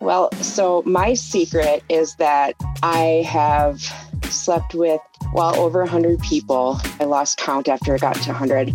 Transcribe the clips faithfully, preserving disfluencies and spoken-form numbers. Well, so my secret is that I have slept with well over one hundred people. I lost count after I got to one hundred.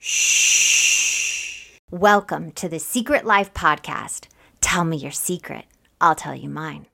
Shh. Welcome to the Secret Life Podcast. Tell me your secret. I'll tell you mine.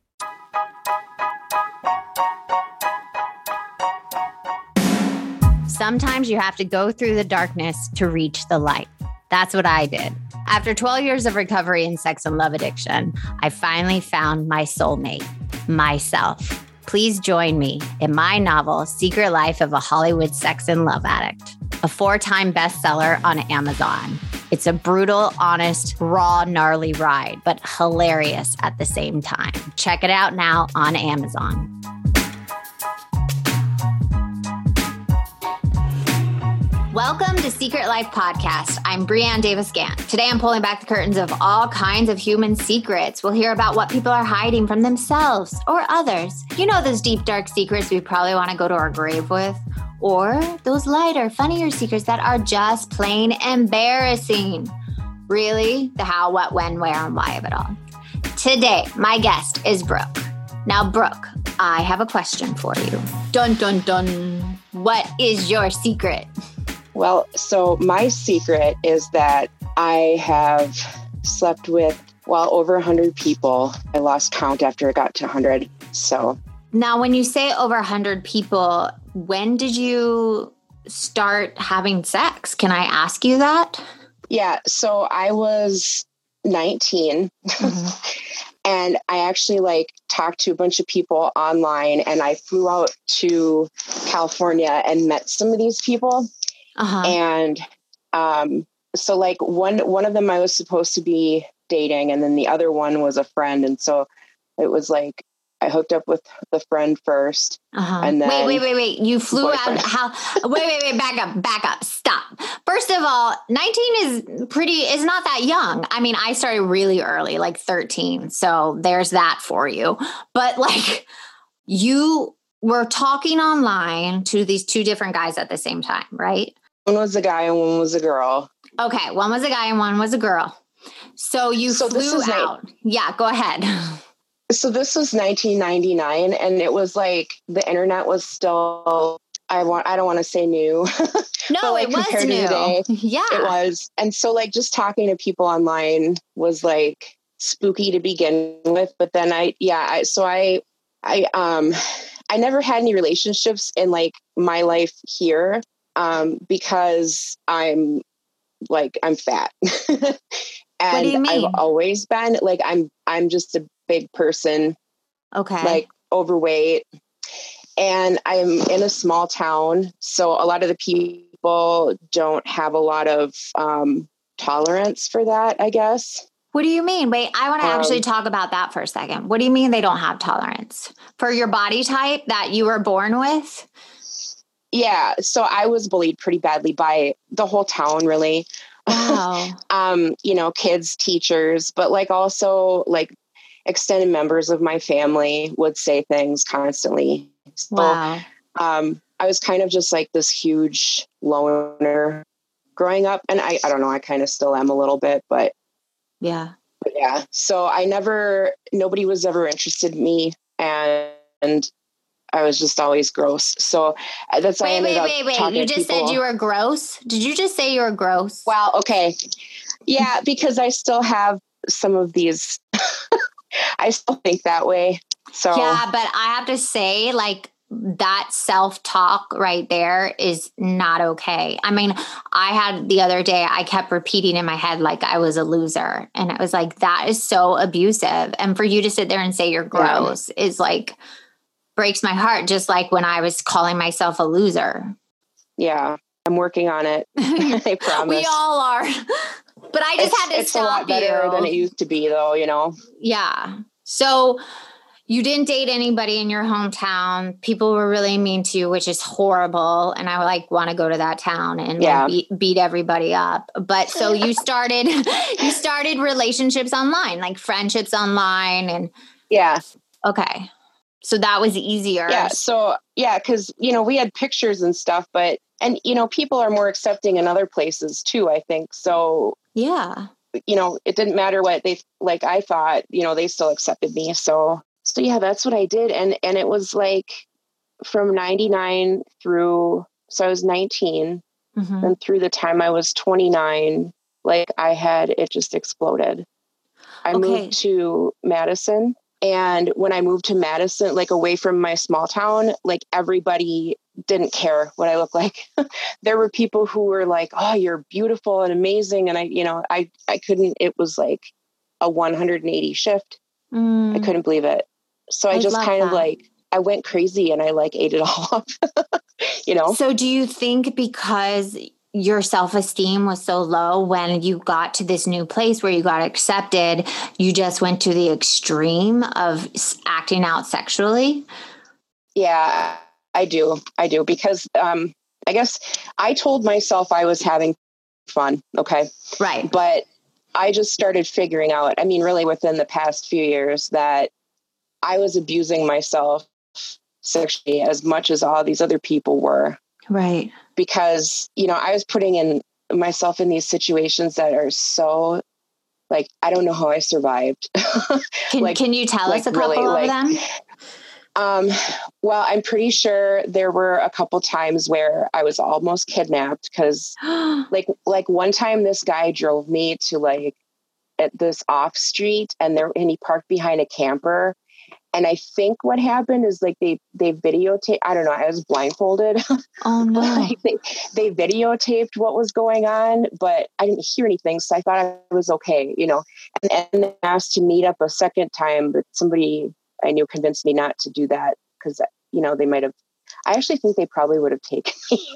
Sometimes you have to go through the darkness to reach the light. That's what I did. After twelve years of recovery in sex and love addiction, I finally found my soulmate, myself. Please join me in my novel, Secret Life of a Hollywood Sex and Love Addict, a four-time bestseller on Amazon. It's a brutal, honest, raw, gnarly ride, but hilarious at the same time. Check it out now on Amazon. Welcome to Secret Life Podcast. I'm Breanne Davis-Gantt. Today, I'm pulling back the curtains of all kinds of human secrets. We'll hear about what people are hiding from themselves or others. You know those deep, dark secrets we probably want to go to our grave with? Or those lighter, funnier secrets that are just plain embarrassing. Really? The how, what, when, where, and why of it all. Today, my guest is Brooke. Now, Brooke, I have a question for you. Dun, dun, dun. What is your secret? Well, so my secret is that I have slept with, well, over one hundred people. I lost count after I got to one hundred, so... Now, when you say over one hundred people, when did you start having sex? Can I ask you that? Yeah. So I was nineteen mm-hmm. and I actually like talked to a bunch of people online, and I flew out to California and met some of these people. Uh-huh. And um, so like one, one of them I was supposed to be dating, and then the other one was a friend. And so it was like, I hooked up with the friend first. Uh-huh. And then wait, wait, wait, wait. You flew boyfriend. out. How? Wait, wait, wait. Back up, back up. Stop. First of all, nineteen is pretty, is not that young. I mean, I started really early, like thirteen. So there's that for you. But like you were talking online to these two different guys at the same time, right? One was a guy and one was a girl. Okay. One was a guy and one was a girl. So you so flew out. Like- yeah, go ahead. So this was nineteen ninety-nine, and it was like the internet was still, I want, I don't want to say new. No, like, it was new. Today, yeah. It was. And so like just talking to people online was like spooky to begin with. But then I, yeah, I, so I, I, um, I never had any relationships in like my life here, um, because I'm like, I'm fat. And what do you mean? I've always been like, I'm, I'm just a big person. Okay. Like overweight. And I'm in a small town. So a lot of the people don't have a lot of um, tolerance for that, I guess. What do you mean? Wait, I want to um, actually talk about that for a second. What do you mean they don't have tolerance for your body type that you were born with? Yeah. So I was bullied pretty badly by the whole town, really. Wow. um, you know, kids, teachers, but like also like extended members of my family would say things constantly. So, wow. um, I was kind of just like this huge loner growing up. And I, I don't know, I kind of still am a little bit, but yeah. But yeah. So I never, nobody was ever interested in me, and, and I was just always gross. So that's why I ended up talking to people. Wait, wait, wait. You just said you were gross? Did you just say you were gross? Well, okay. Yeah, because I still have some of these... I still think that way. So yeah, but I have to say, like, that self-talk right there is not okay. I mean, I had the other day, I kept repeating in my head, like I was a loser. And it was like, that is so abusive. And for you to sit there and say you're gross yeah. is like, breaks my heart. Just like when I was calling myself a loser. Yeah. I'm working on it. I promise. We all are. But I just it's, had to it's stop you. It's a lot better you. than it used to be, though, you know? Yeah. So you didn't date anybody in your hometown. People were really mean to you, which is horrible. And I like want to go to that town and yeah. like, be- beat everybody up. But so you started, you started relationships online, like friendships online, and yeah. Okay. So that was easier. Yeah. So yeah. Cause you know, we had pictures and stuff, but, and you know, people are more accepting in other places too, I think. So yeah, you know, it didn't matter what they, like I thought, you know, they still accepted me. So So yeah, that's what I did. And, and it was like from ninety-nine through, so I was nineteen mm-hmm. and through the time I was twenty-nine, like I had, it just exploded. I okay. moved to Madison, and when I moved to Madison, like away from my small town, like everybody didn't care what I looked like. There were people who were like, oh, you're beautiful and amazing. And I, you know, I, I couldn't, it was like a one hundred eighty shift. Mm. I couldn't believe it. So I, I just kind that. of like, I went crazy and I like ate it all up, you know? So do you think because your self-esteem was so low when you got to this new place where you got accepted, you just went to the extreme of acting out sexually? Yeah, I do. I do. Because um, I guess I told myself I was having fun. Okay. Right. But I just started figuring out, I mean, really within the past few years, that I was abusing myself sexually as much as all these other people were. Right. Because, you know, I was putting in myself in these situations that are so like, I don't know how I survived. Can, like, can you tell like, us a couple really, of like, them? Um, well, I'm pretty sure there were a couple times where I was almost kidnapped because like, like one time this guy drove me to like at this off street and there, and he parked behind a camper. And I think what happened is like they, they videotaped, I don't know, I was blindfolded. Oh no. Like they, they videotaped what was going on, but I didn't hear anything. So I thought I was okay, you know, and, and then asked to meet up a second time, but somebody I knew convinced me not to do that because, you know, they might've, I actually think they probably would have taken me.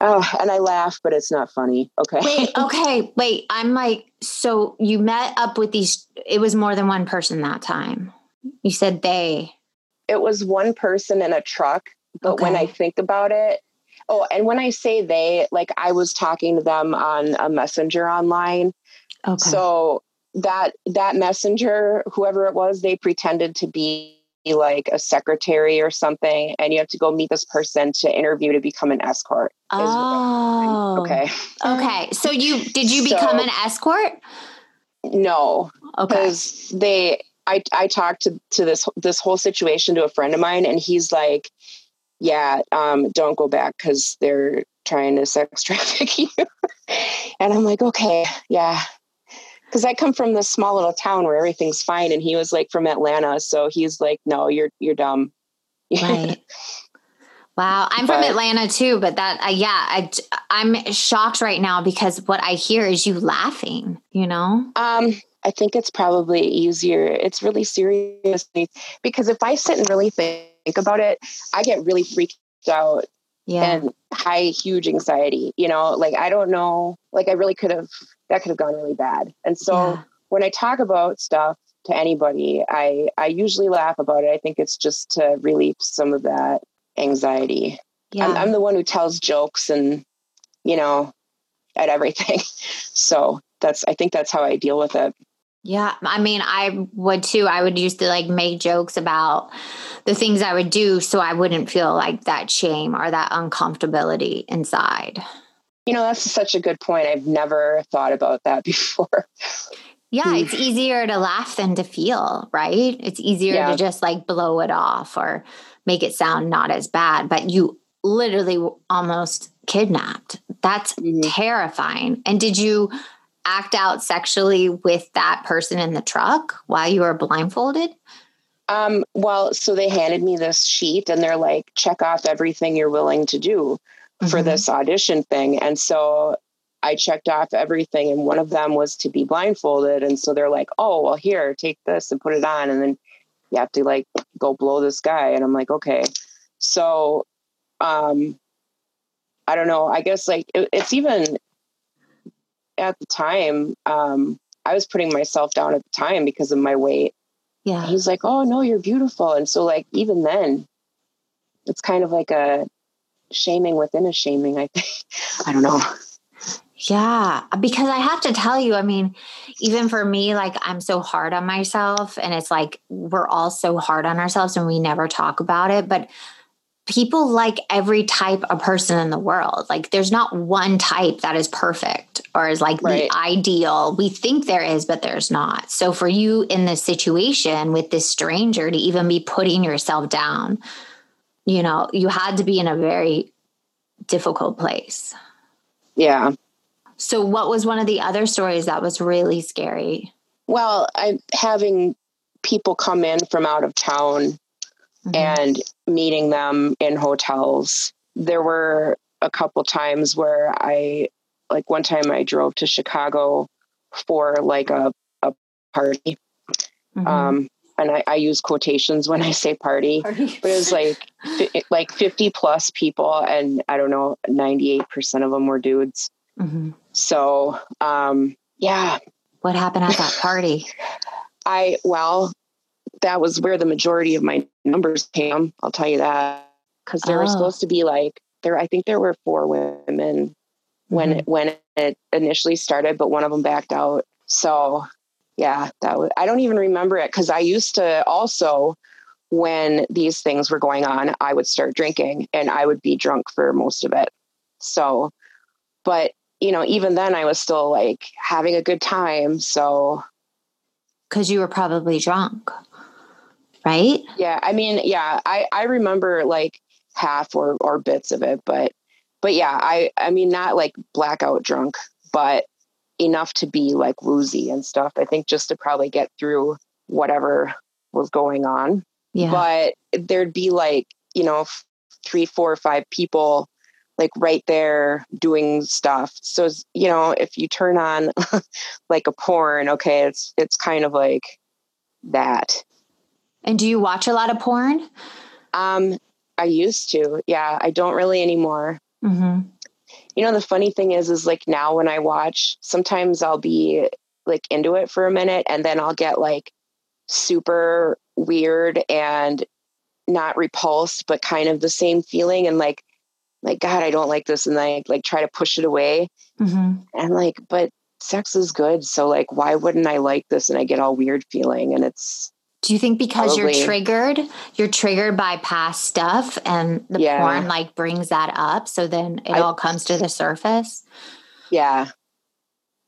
Oh, and I laugh, but it's not funny. Okay. Wait, okay. Wait, I'm like, so you met up with these, it was more than one person that time. You said they. It was one person in a truck, but okay. when I think about it, oh, and when I say they, like I was talking to them on a messenger online. Okay. So that that messenger, whoever it was, they pretended to be like a secretary or something, and you have to go meet this person to interview to become an escort. Oh. Okay. Okay. So you did you become so, an escort? No. Okay. Because they. I, I talked to, to this, this whole situation to a friend of mine, and he's like, yeah, um, don't go back. Cause they're trying to sex traffic you. And I'm like, okay. Yeah. Cause I come from this small little town where everything's fine. And he was like from Atlanta. So he's like, no, you're, you're dumb. Right. Wow. I'm but, from Atlanta too, but that, uh, yeah, I, I'm shocked right now because what I hear is you laughing, you know? Um, I think it's probably easier. It's really serious because if I sit and really think about it, I get really freaked out yeah. and high, huge anxiety, you know, like, I don't know, like I really could have, that could have gone really bad. And so yeah. when I talk about stuff to anybody, I, I usually laugh about it. I think it's just to relieve some of that anxiety. Yeah. I'm, I'm the one who tells jokes and, you know, at everything. So that's, I think that's how I deal with it. Yeah. I mean, I would too. I would used to like make jokes about the things I would do so I wouldn't feel like that shame or that uncomfortability inside. You know, that's such a good point. I've never thought about that before. Yeah. It's easier to laugh than to feel, right? It's easier yeah. to just like blow it off or make it sound not as bad, but you literally almost kidnapped. That's mm-hmm. terrifying. And did you act out sexually with that person in the truck while you were blindfolded? Um, well, so they handed me this sheet and they're like, check off everything you're willing to do mm-hmm. for this audition thing. And so I checked off everything, and one of them was to be blindfolded. And so they're like, oh, well here, take this and put it on. And then you have to like, go blow this guy. And I'm like, okay. So, um, I don't know, I guess like it, it's even at the time, um, I was putting myself down at the time because of my weight. Yeah. He's like, oh no, you're beautiful. And so like, even then it's kind of like a shaming within a shaming, I think. I don't know. Yeah. Because I have to tell you, I mean, even for me, like I'm so hard on myself, and it's like, we're all so hard on ourselves and we never talk about it, but people like every type of person in the world. Like there's not one type that is perfect or is like right. the ideal. We think there is, but there's not. So for you in this situation with this stranger to even be putting yourself down, you know, you had to be in a very difficult place. Yeah. So what was one of the other stories that was really scary? Well, I'm having people come in from out of town. Mm-hmm. And meeting them in hotels. There were a couple times where I, like one time I drove to Chicago for like a, a party. Mm-hmm. Um, and I, I use quotations when I say party, party. But it was like, f- like fifty plus people. And I don't know, ninety-eight percent of them were dudes. Mm-hmm. So, um, yeah. What happened at that party? I, well, that was where the majority of my numbers came. I'll tell you that, because there oh. were supposed to be like there, I think there were four women when, mm-hmm. it, when it initially started, but one of them backed out. So yeah, that was, I don't even remember it. Cause I used to also, when these things were going on, I would start drinking and I would be drunk for most of it. So, but you know, even then I was still like having a good time. So. Cause you were probably drunk. Right? Yeah. I mean, yeah, I, I remember like half or, or bits of it, but, but yeah, I, I mean, not like blackout drunk, but enough to be like woozy and stuff. I think just to probably get through whatever was going on, yeah. But there'd be like, you know, f- three, four or five people like right there doing stuff. So, you know, if you turn on like a porn, okay, it's, it's kind of like that. And do you watch a lot of porn? Um, I used to. Yeah, I don't really anymore. Mm-hmm. You know, the funny thing is, is like now when I watch, sometimes I'll be like into it for a minute and then I'll get like super weird and not repulsed, but kind of the same feeling. And like, like, God, I don't like this. And I like try to push it away. Mm-hmm. And like, but sex is good. So like, why wouldn't I like this? And I get all weird feeling and it's, do you think because Probably. you're triggered, you're triggered by past stuff and the yeah. porn like brings that up. So then it I, all comes to the surface. Yeah.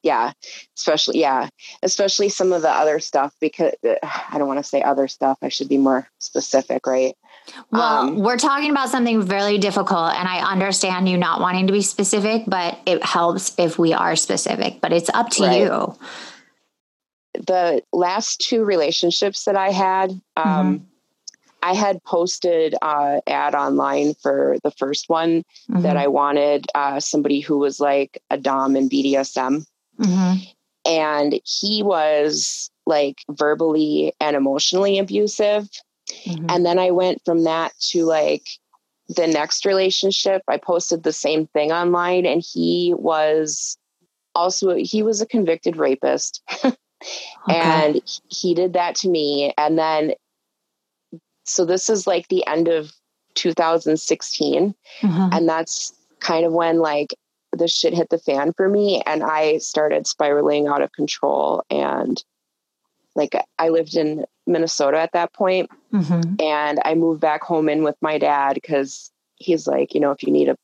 Yeah. Especially. Yeah. Especially some of the other stuff, because uh, I don't want to say other stuff. I should be more specific. Right. Well, um, we're talking about something really difficult and I understand you not wanting to be specific, but it helps if we are specific, but it's up to right. you. The last two relationships that I had, um, mm-hmm. I had posted uh ad online for the first one mm-hmm. that I wanted uh, somebody who was like a dom in B D S M. Mm-hmm. And he was like verbally and emotionally abusive. Mm-hmm. And then I went from that to like the next relationship. I posted the same thing online and he was also, he was a convicted rapist. Okay. And he did that to me. And then, so this is like the end of two thousand sixteen. Mm-hmm. And that's kind of when like the shit hit the fan for me. And I started spiraling out of control. And like, I lived in Minnesota at that point. Mm-hmm. And I moved back home in with my dad because he's like, you know, if you need a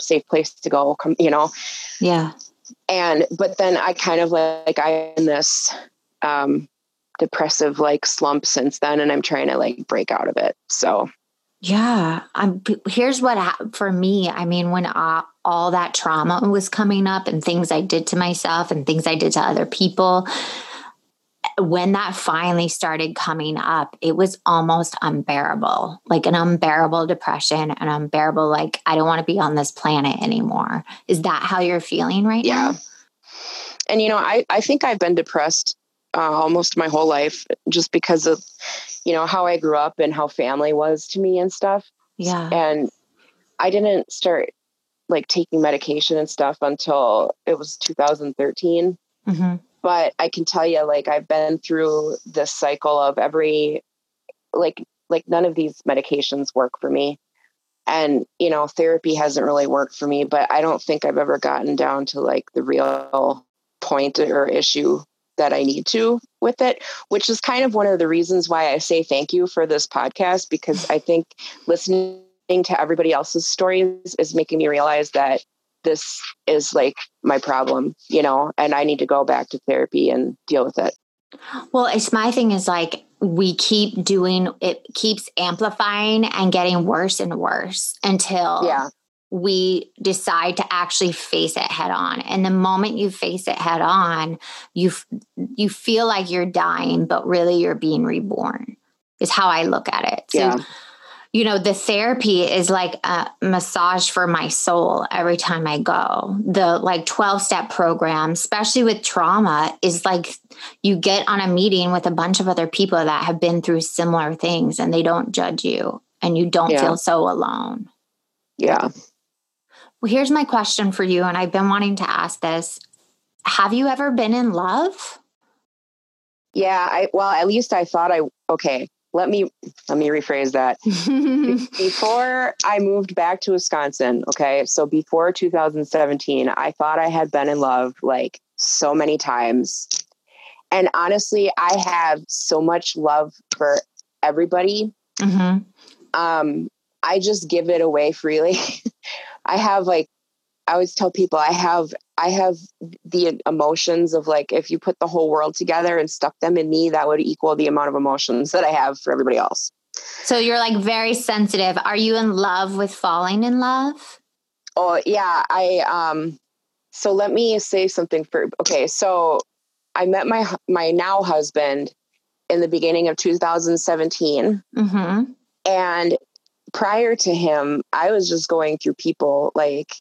safe place to go, come, you know? Yeah. And, but then I kind of like, I in this, um, depressive like slump since then, and I'm trying to like break out of it. So. Yeah. I'm, here's what, I, for me, I mean, when I, all that trauma was coming up and things I did to myself and things I did to other people, when that finally started coming up, it was almost unbearable, like an unbearable depression, an unbearable, like, I don't want to be on this planet anymore. Is that how you're feeling right yeah. now? And, you know, I, I think I've been depressed uh, almost my whole life just because of, you know, how I grew up and how family was to me and stuff. Yeah. And I didn't start like taking medication and stuff until it was two thousand thirteen. Mm-hmm. But I can tell you, like, I've been through this cycle of every, like, like none of these medications work for me. And, you know, therapy hasn't really worked for me, but I don't think I've ever gotten down to like the real point or issue that I need to with it, which is kind of one of the reasons why I say thank you for this podcast, because I think listening to everybody else's stories is making me realize that this is like my problem, you know, and I need to go back to therapy and deal with it. Well, it's my thing is like, we keep doing, it keeps amplifying and getting worse and worse until yeah. we decide to actually face it head on. And the moment you face it head on, you, you feel like you're dying, but really you're being reborn is how I look at it. So, yeah. you know, the therapy is like a massage for my soul. Every time I go, the like twelve step program, especially with trauma, is like you get on a meeting with a bunch of other people that have been through similar things and they don't judge you and you don't yeah. feel so alone. Yeah. Well, here's my question for you. And I've been wanting to ask this. Have you ever been in love? Yeah. I, well, at least I thought I, okay. Let me, let me rephrase that. Before I moved back to Wisconsin. Okay. So before two thousand seventeen, I thought I had been in love like so many times. And honestly, I have so much love for everybody. Mm-hmm. Um, I just give it away freely. I have like, I always tell people I have, I have the emotions of like, if you put the whole world together and stuck them in me, that would equal the amount of emotions that I have for everybody else. So you're like very sensitive. Are you in love with falling in love? Oh yeah. I, um, so let me say something for, okay. So I met my, my now husband in the beginning of two thousand seventeen. Mm-hmm. And prior to him, I was just going through people like,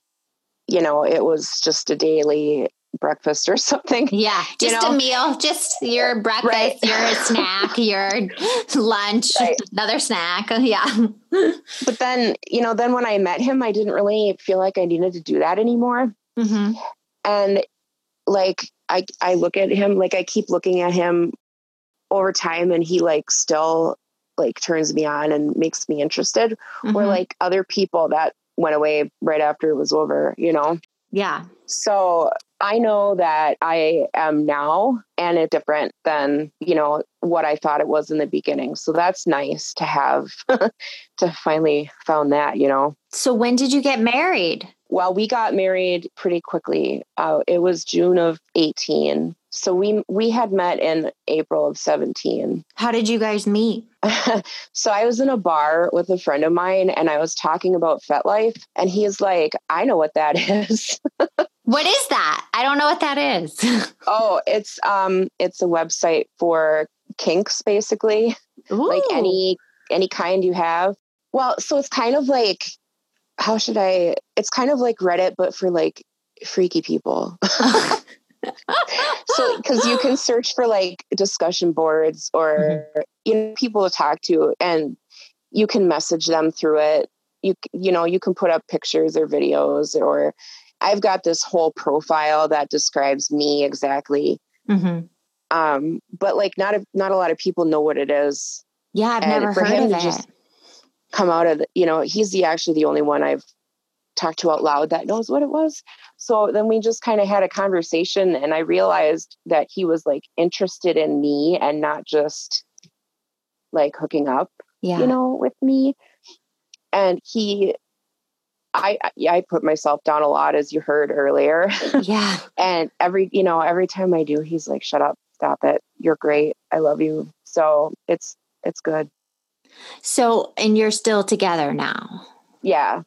you know, it was just a daily breakfast or something. Yeah. Just you know? a meal, just your breakfast, right. your snack, your lunch, right. another snack. Yeah. But then, you know, then when I met him, I didn't really feel like I needed to do that anymore. Mm-hmm. And like, I, I look at him, like I keep looking at him over time and he like still like turns me on and makes me interested. Mm-hmm. Or like other people that went away right after it was over, you know? Yeah. So I know that I am now and it's different than, you know, what I thought it was in the beginning. So that's nice to have, to finally found that, you know? So when did you get married? Well, we got married pretty quickly. Uh, it was June of eighteen. So we, we had met in April of seventeen. How did you guys meet? So I was in a bar with a friend of mine and I was talking about FetLife and he's like, I know what that is. What is that? I don't know what that is. Oh, it's, um, it's a website for kinks basically. Ooh. Like any, any kind you have. Well, so it's kind of like, how should I, it's kind of like Reddit, but for like freaky people. So, because you can search for like discussion boards or mm-hmm. you know, people to talk to, and you can message them through it. You you know you can put up pictures or videos, or I've got this whole profile that describes me exactly. Mm-hmm. Um, but like not a, not a lot of people know what it is. Yeah, I've and never for heard him of to it. Just come out of the, you know he's the actually the only one I've talked to out loud that knows what it was. So then we just kind of had a conversation and I realized that he was like interested in me and not just like hooking up, yeah. you know, with me. And he, I, I put myself down a lot, as you heard earlier. Yeah. And every, you know, every time I do, he's like, shut up, stop it. You're great. I love you. So it's, it's good. So, and you're still together now. Yeah.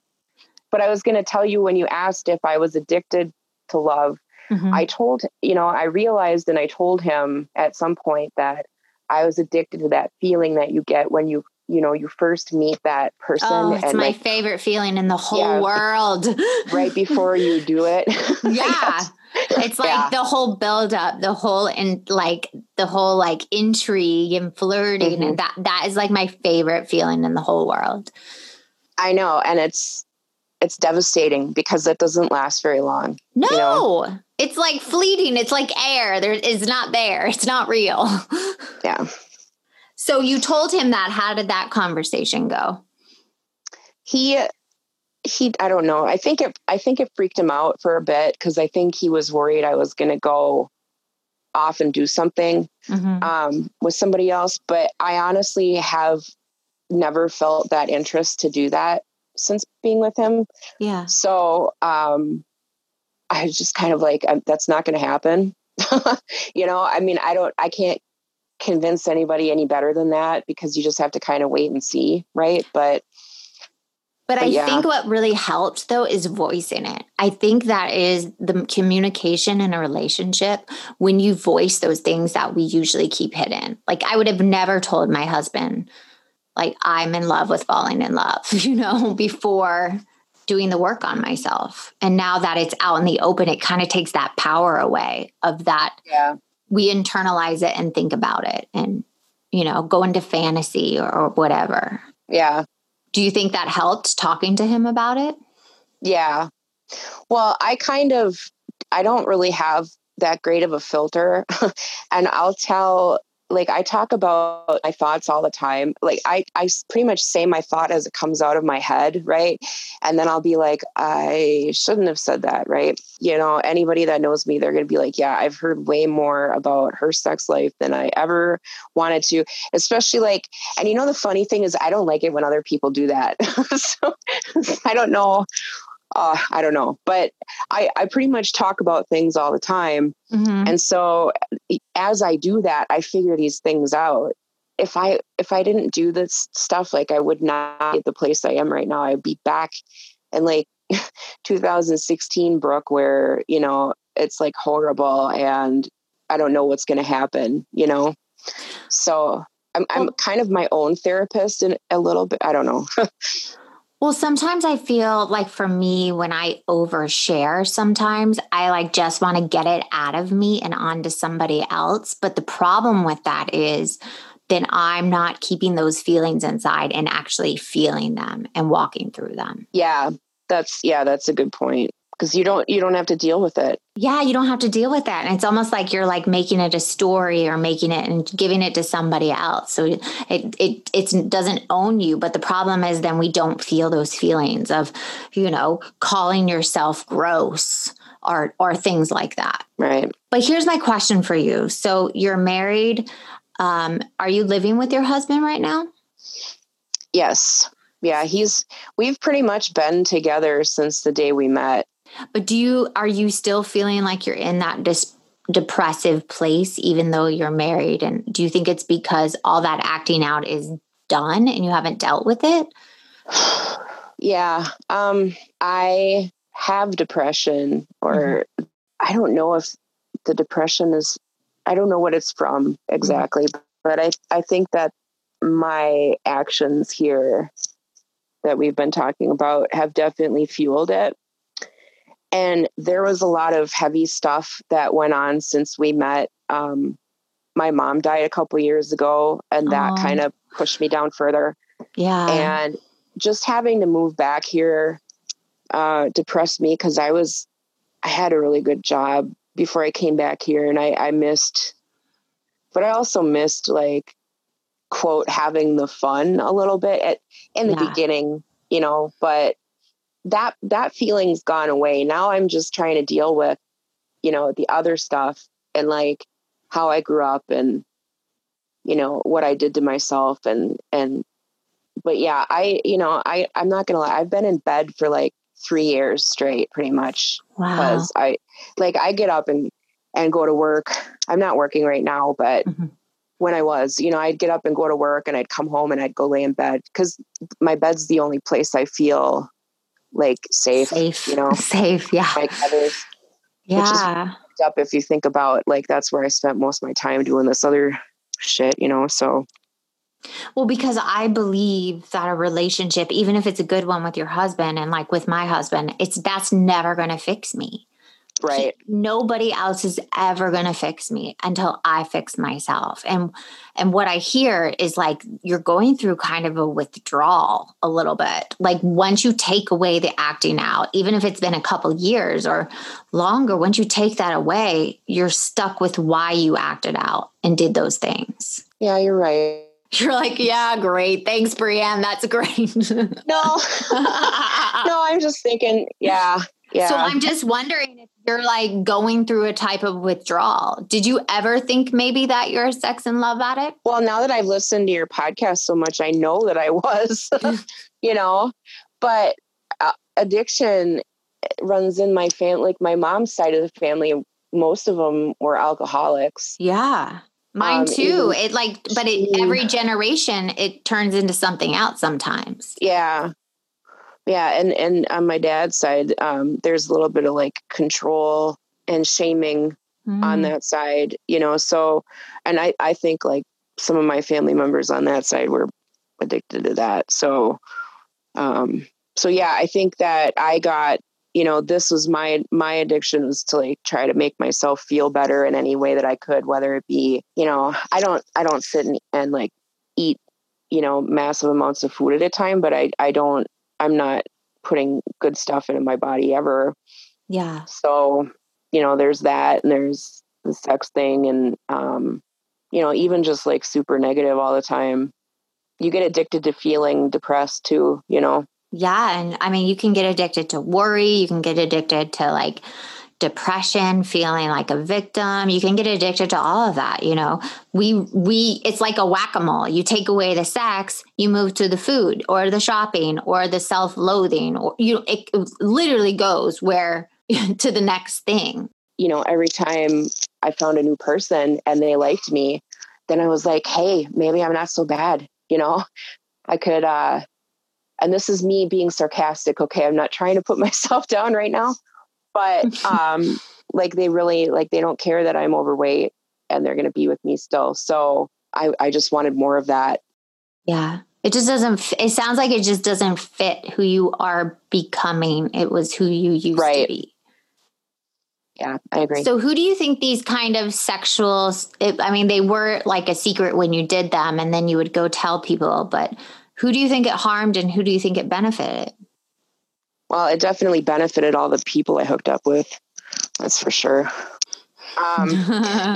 But I was going to tell you when you asked if I was addicted to love, mm-hmm. I told, you know, I realized and I told him at some point that I was addicted to that feeling that you get when you, you know, you first meet that person. Oh, it's and my like, favorite feeling in the whole yeah, world. Right before you do it. Yeah. It's like yeah. the whole buildup, the whole, and like the whole like intrigue and flirting. Mm-hmm. And that, that is like my favorite feeling in the whole world. I know. And it's, it's devastating because that doesn't last very long. No, you know? It's like fleeting. It's like air. There is not there. It's not real. Yeah. So you told him that. How did that conversation go? He, he, I don't know. I think it, I think it freaked him out for a bit. Cause I think he was worried I was going to go off and do something mm-hmm. um, with somebody else. But I honestly have never felt that interest to do that since being with him. Yeah. So um, I was just kind of like, that's not going to happen. You know, I mean, I don't, I can't convince anybody any better than that because you just have to kind of wait and see. Right. But, But, but I yeah. think what really helped, though, is voicing it. I think that is the communication in a relationship when you voice those things that we usually keep hidden. Like, I would have never told my husband, like, I'm in love with falling in love, you know, before doing the work on myself. And now that it's out in the open, it kind of takes that power away of that. Yeah. We internalize it and think about it and, you know, go into fantasy or, or whatever. Yeah. Do you think that helped talking to him about it? Yeah. Well, I kind of, I don't really have that great of a filter. And I'll tell, like, I talk about my thoughts all the time. Like, I, I pretty much say my thought as it comes out of my head, right? And then I'll be like, I shouldn't have said that, right? You know, anybody that knows me, they're going to be like, yeah, I've heard way more about her sex life than I ever wanted to, especially like, and you know, the funny thing is I don't like it when other people do that. So I don't know. Uh, I don't know, but I, I pretty much talk about things all the time. Mm-hmm. And so as I do that, I figure these things out. If I, if I didn't do this stuff, like I would not be at the place I am right now. I'd be back in like two thousand sixteen Brooke, where, you know, it's like horrible and I don't know what's going to happen, you know? So I'm, I'm kind of my own therapist in a little bit. I don't know. Well, sometimes I feel like for me, when I overshare, sometimes I like just want to get it out of me and onto somebody else. But the problem with that is then I'm not keeping those feelings inside and actually feeling them and walking through them. Yeah, that's yeah, that's a good point. Because you don't you don't have to deal with it. Yeah, you don't have to deal with that. And it's almost like you're like making it a story or making it and giving it to somebody else. So it it it's, it doesn't own you. But the problem is then we don't feel those feelings of, you know, calling yourself gross or or things like that. Right. But here's my question for you. So you're married. Um, are you living with your husband right now? Yes. Yeah, he's we've pretty much been together since the day we met. But do you, are you still feeling like you're in that dis- depressive place, even though you're married? And do you think it's because all that acting out is done and you haven't dealt with it? Yeah. Um, I have depression or mm-hmm. I don't know if the depression is, I don't know what it's from exactly, mm-hmm. but I, I think that my actions here that we've been talking about have definitely fueled it. And there was a lot of heavy stuff that went on since we met. Um, my mom died a couple years ago, and that oh. kind of pushed me down further. Yeah. And just having to move back here uh, depressed me because I was, I had a really good job before I came back here, and I, I missed, but I also missed like, quote, having the fun a little bit at, in the yeah. beginning, you know, but that that feeling's gone away. Now I'm just trying to deal with, you know, the other stuff and like how I grew up and, you know, what I did to myself. And, and, but yeah, I, you know, I, I'm not gonna lie. I've been in bed for like three years straight, pretty much. Wow. 'Cause I like, I get up and, and go to work. I'm not working right now, but mm-hmm. when I was, you know, I'd get up and go to work and I'd come home and I'd go lay in bed because my bed's the only place I feel like safe, safe, you know, safe. Yeah. Like others, yeah. Which is up if you think about like, that's where I spent most of my time doing this other shit, you know? So. Well, because I believe that a relationship, even if it's a good one with your husband and like with my husband, it's, that's never going to fix me. Right. Nobody else is ever going to fix me until I fix myself. And, and what I hear is like, you're going through kind of a withdrawal a little bit. Like once you take away the acting out, even if it's been a couple years or longer, once you take that away, you're stuck with why you acted out and did those things. Yeah, you're right. You're like, yeah, great. Thanks, Breanne. That's great. No, no, I'm just thinking, yeah. Yeah. So I'm just wondering if you're like going through a type of withdrawal. Did you ever think maybe that you're a sex and love addict? Well, now that I've listened to your podcast so much, I know that I was, you know, but uh, addiction runs in my family, like my mom's side of the family. Most of them were alcoholics. Yeah. Mine um, too. It, it like, but it, every generation, it turns into something else sometimes. Yeah. Yeah. And, and on my dad's side, um, there's a little bit of like control and shaming mm. on that side, you know? So, and I, I think like some of my family members on that side were addicted to that. So, um, so yeah, I think that I got, you know, this was my, my addiction was to like, try to make myself feel better in any way that I could, whether it be, you know, I don't, I don't sit and, and like eat, you know, massive amounts of food at a time, but I, I don't, I'm not putting good stuff into my body ever. Yeah. So, you know, there's that and there's the sex thing and, um, you know, even just like super negative all the time, you get addicted to feeling depressed too, you know? Yeah. And I mean, you can get addicted to worry. You can get addicted to like depression, feeling like a victim. You can get addicted to all of that. You know, we, we, it's like a whack-a-mole. You take away the sex, you move to the food or the shopping or the self-loathing, or, you know, it, it literally goes where to the next thing. You know, every time I found a new person and they liked me, then I was like, hey, maybe I'm not so bad. You know, I could, uh, and this is me being sarcastic. Okay. I'm not trying to put myself down right now. But, um, like they really, like, they don't care that I'm overweight and they're going to be with me still. So I, I just wanted more of that. Yeah. It just doesn't, it sounds like it just doesn't fit who you are becoming. It was who you used right. to be. Yeah, I agree. So who do you think these kind of sexual, it, I mean, they were like a secret when you did them and then you would go tell people, but who do you think it harmed and who do you think it benefited? Well, it definitely benefited all the people I hooked up with. That's for sure. Um,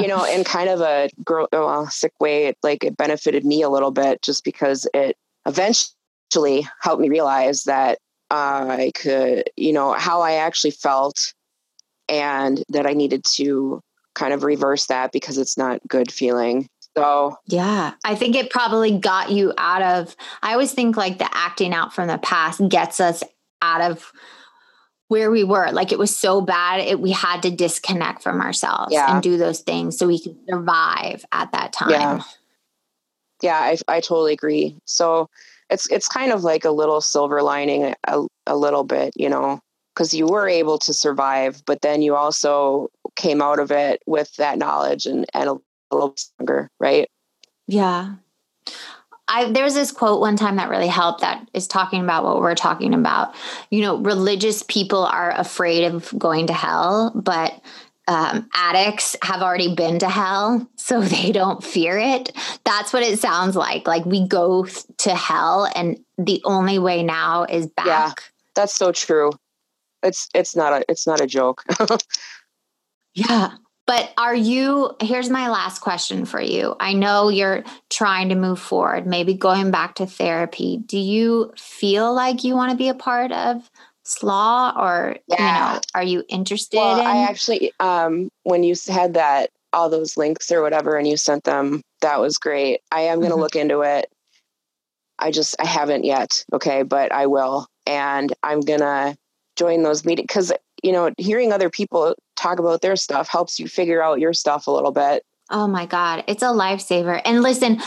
you know, in kind of a girl, well, sick way, it, like it benefited me a little bit just because it eventually helped me realize that uh, I could, you know, how I actually felt and that I needed to kind of reverse that because it's not good feeling. So, yeah, I think it probably got you out of, I always think like the acting out from the past gets us out of where we were. Like it was so bad. It, we had to disconnect from ourselves yeah. and do those things so we could survive at that time. Yeah. Yeah. I, I totally agree. So it's, it's kind of like a little silver lining a, a little bit, you know, cause you were able to survive, but then you also came out of it with that knowledge and, and a little stronger. Right. Yeah. I, there was this quote one time that really helped that is talking about what we're talking about. You know, religious people are afraid of going to hell, but um, addicts have already been to hell, so they don't fear it. That's what it sounds like. Like we go th- to hell and the only way now is back. Yeah, that's so true. It's, it's not a, it's not a joke. Yeah. But are you, here's my last question for you. I know you're trying to move forward, maybe going back to therapy. Do you feel like you want to be a part of S L A A or, yeah. you know, are you interested? Well, in? I actually, um, when you had that, all those links or whatever, and you sent them, that was great. I am going to mm-hmm. look into it. I just, I haven't yet. Okay. But I will. And I'm going to join those meetings because, you know, hearing other people talk about their stuff helps you figure out your stuff a little bit. Oh my God. It's a lifesaver. And listen,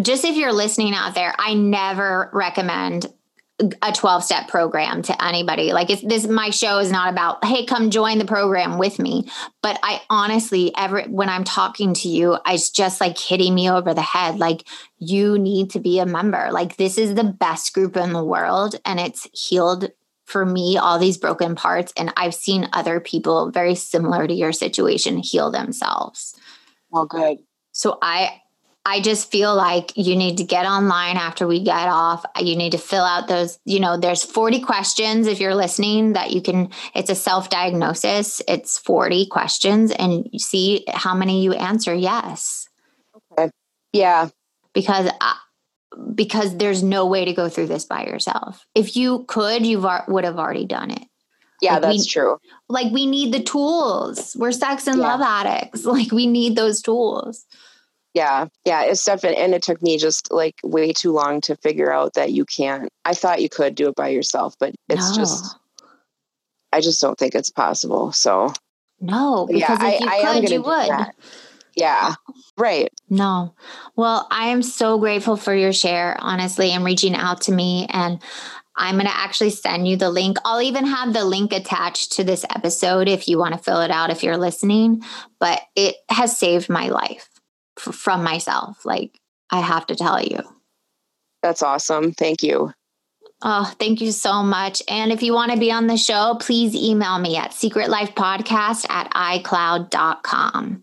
just if you're listening out there, I never recommend a twelve step program to anybody. Like it's, this, my show is not about, hey, come join the program with me. But I honestly, ever, when I'm talking to you, it's just like hitting me over the head. Like you need to be a member. Like this is the best group in the world and it's healed for me, all these broken parts. And I've seen other people very similar to your situation heal themselves. Well, good. So I, I just feel like you need to get online after we get off. You need to fill out those, you know, there's forty questions. If you're listening, that you can, it's a self-diagnosis. It's forty questions, and you see how many you answer. Yes. Okay. Yeah. Because I, because there's no way to go through this by yourself. If you could, you would have already done it. Yeah, like that's we, true. Like we need the tools. We're sex and yeah. love addicts. Like we need those tools. Yeah. Yeah. It's stuff. And it took me just like way too long to figure out that you can't, I thought you could do it by yourself, but it's no. just, I just don't think it's possible. So no, because yeah, if you I, could, I am you would. That. Yeah. Right. No. Well, I am so grateful for your share, honestly, and reaching out to me. And I'm going to actually send you the link. I'll even have the link attached to this episode if you want to fill it out, if you're listening, but it has saved my life f- from myself. Like, I have to tell you. That's awesome. Thank you. Oh, thank you so much. And if you want to be on the show, please email me at secret life podcast at i cloud dot com.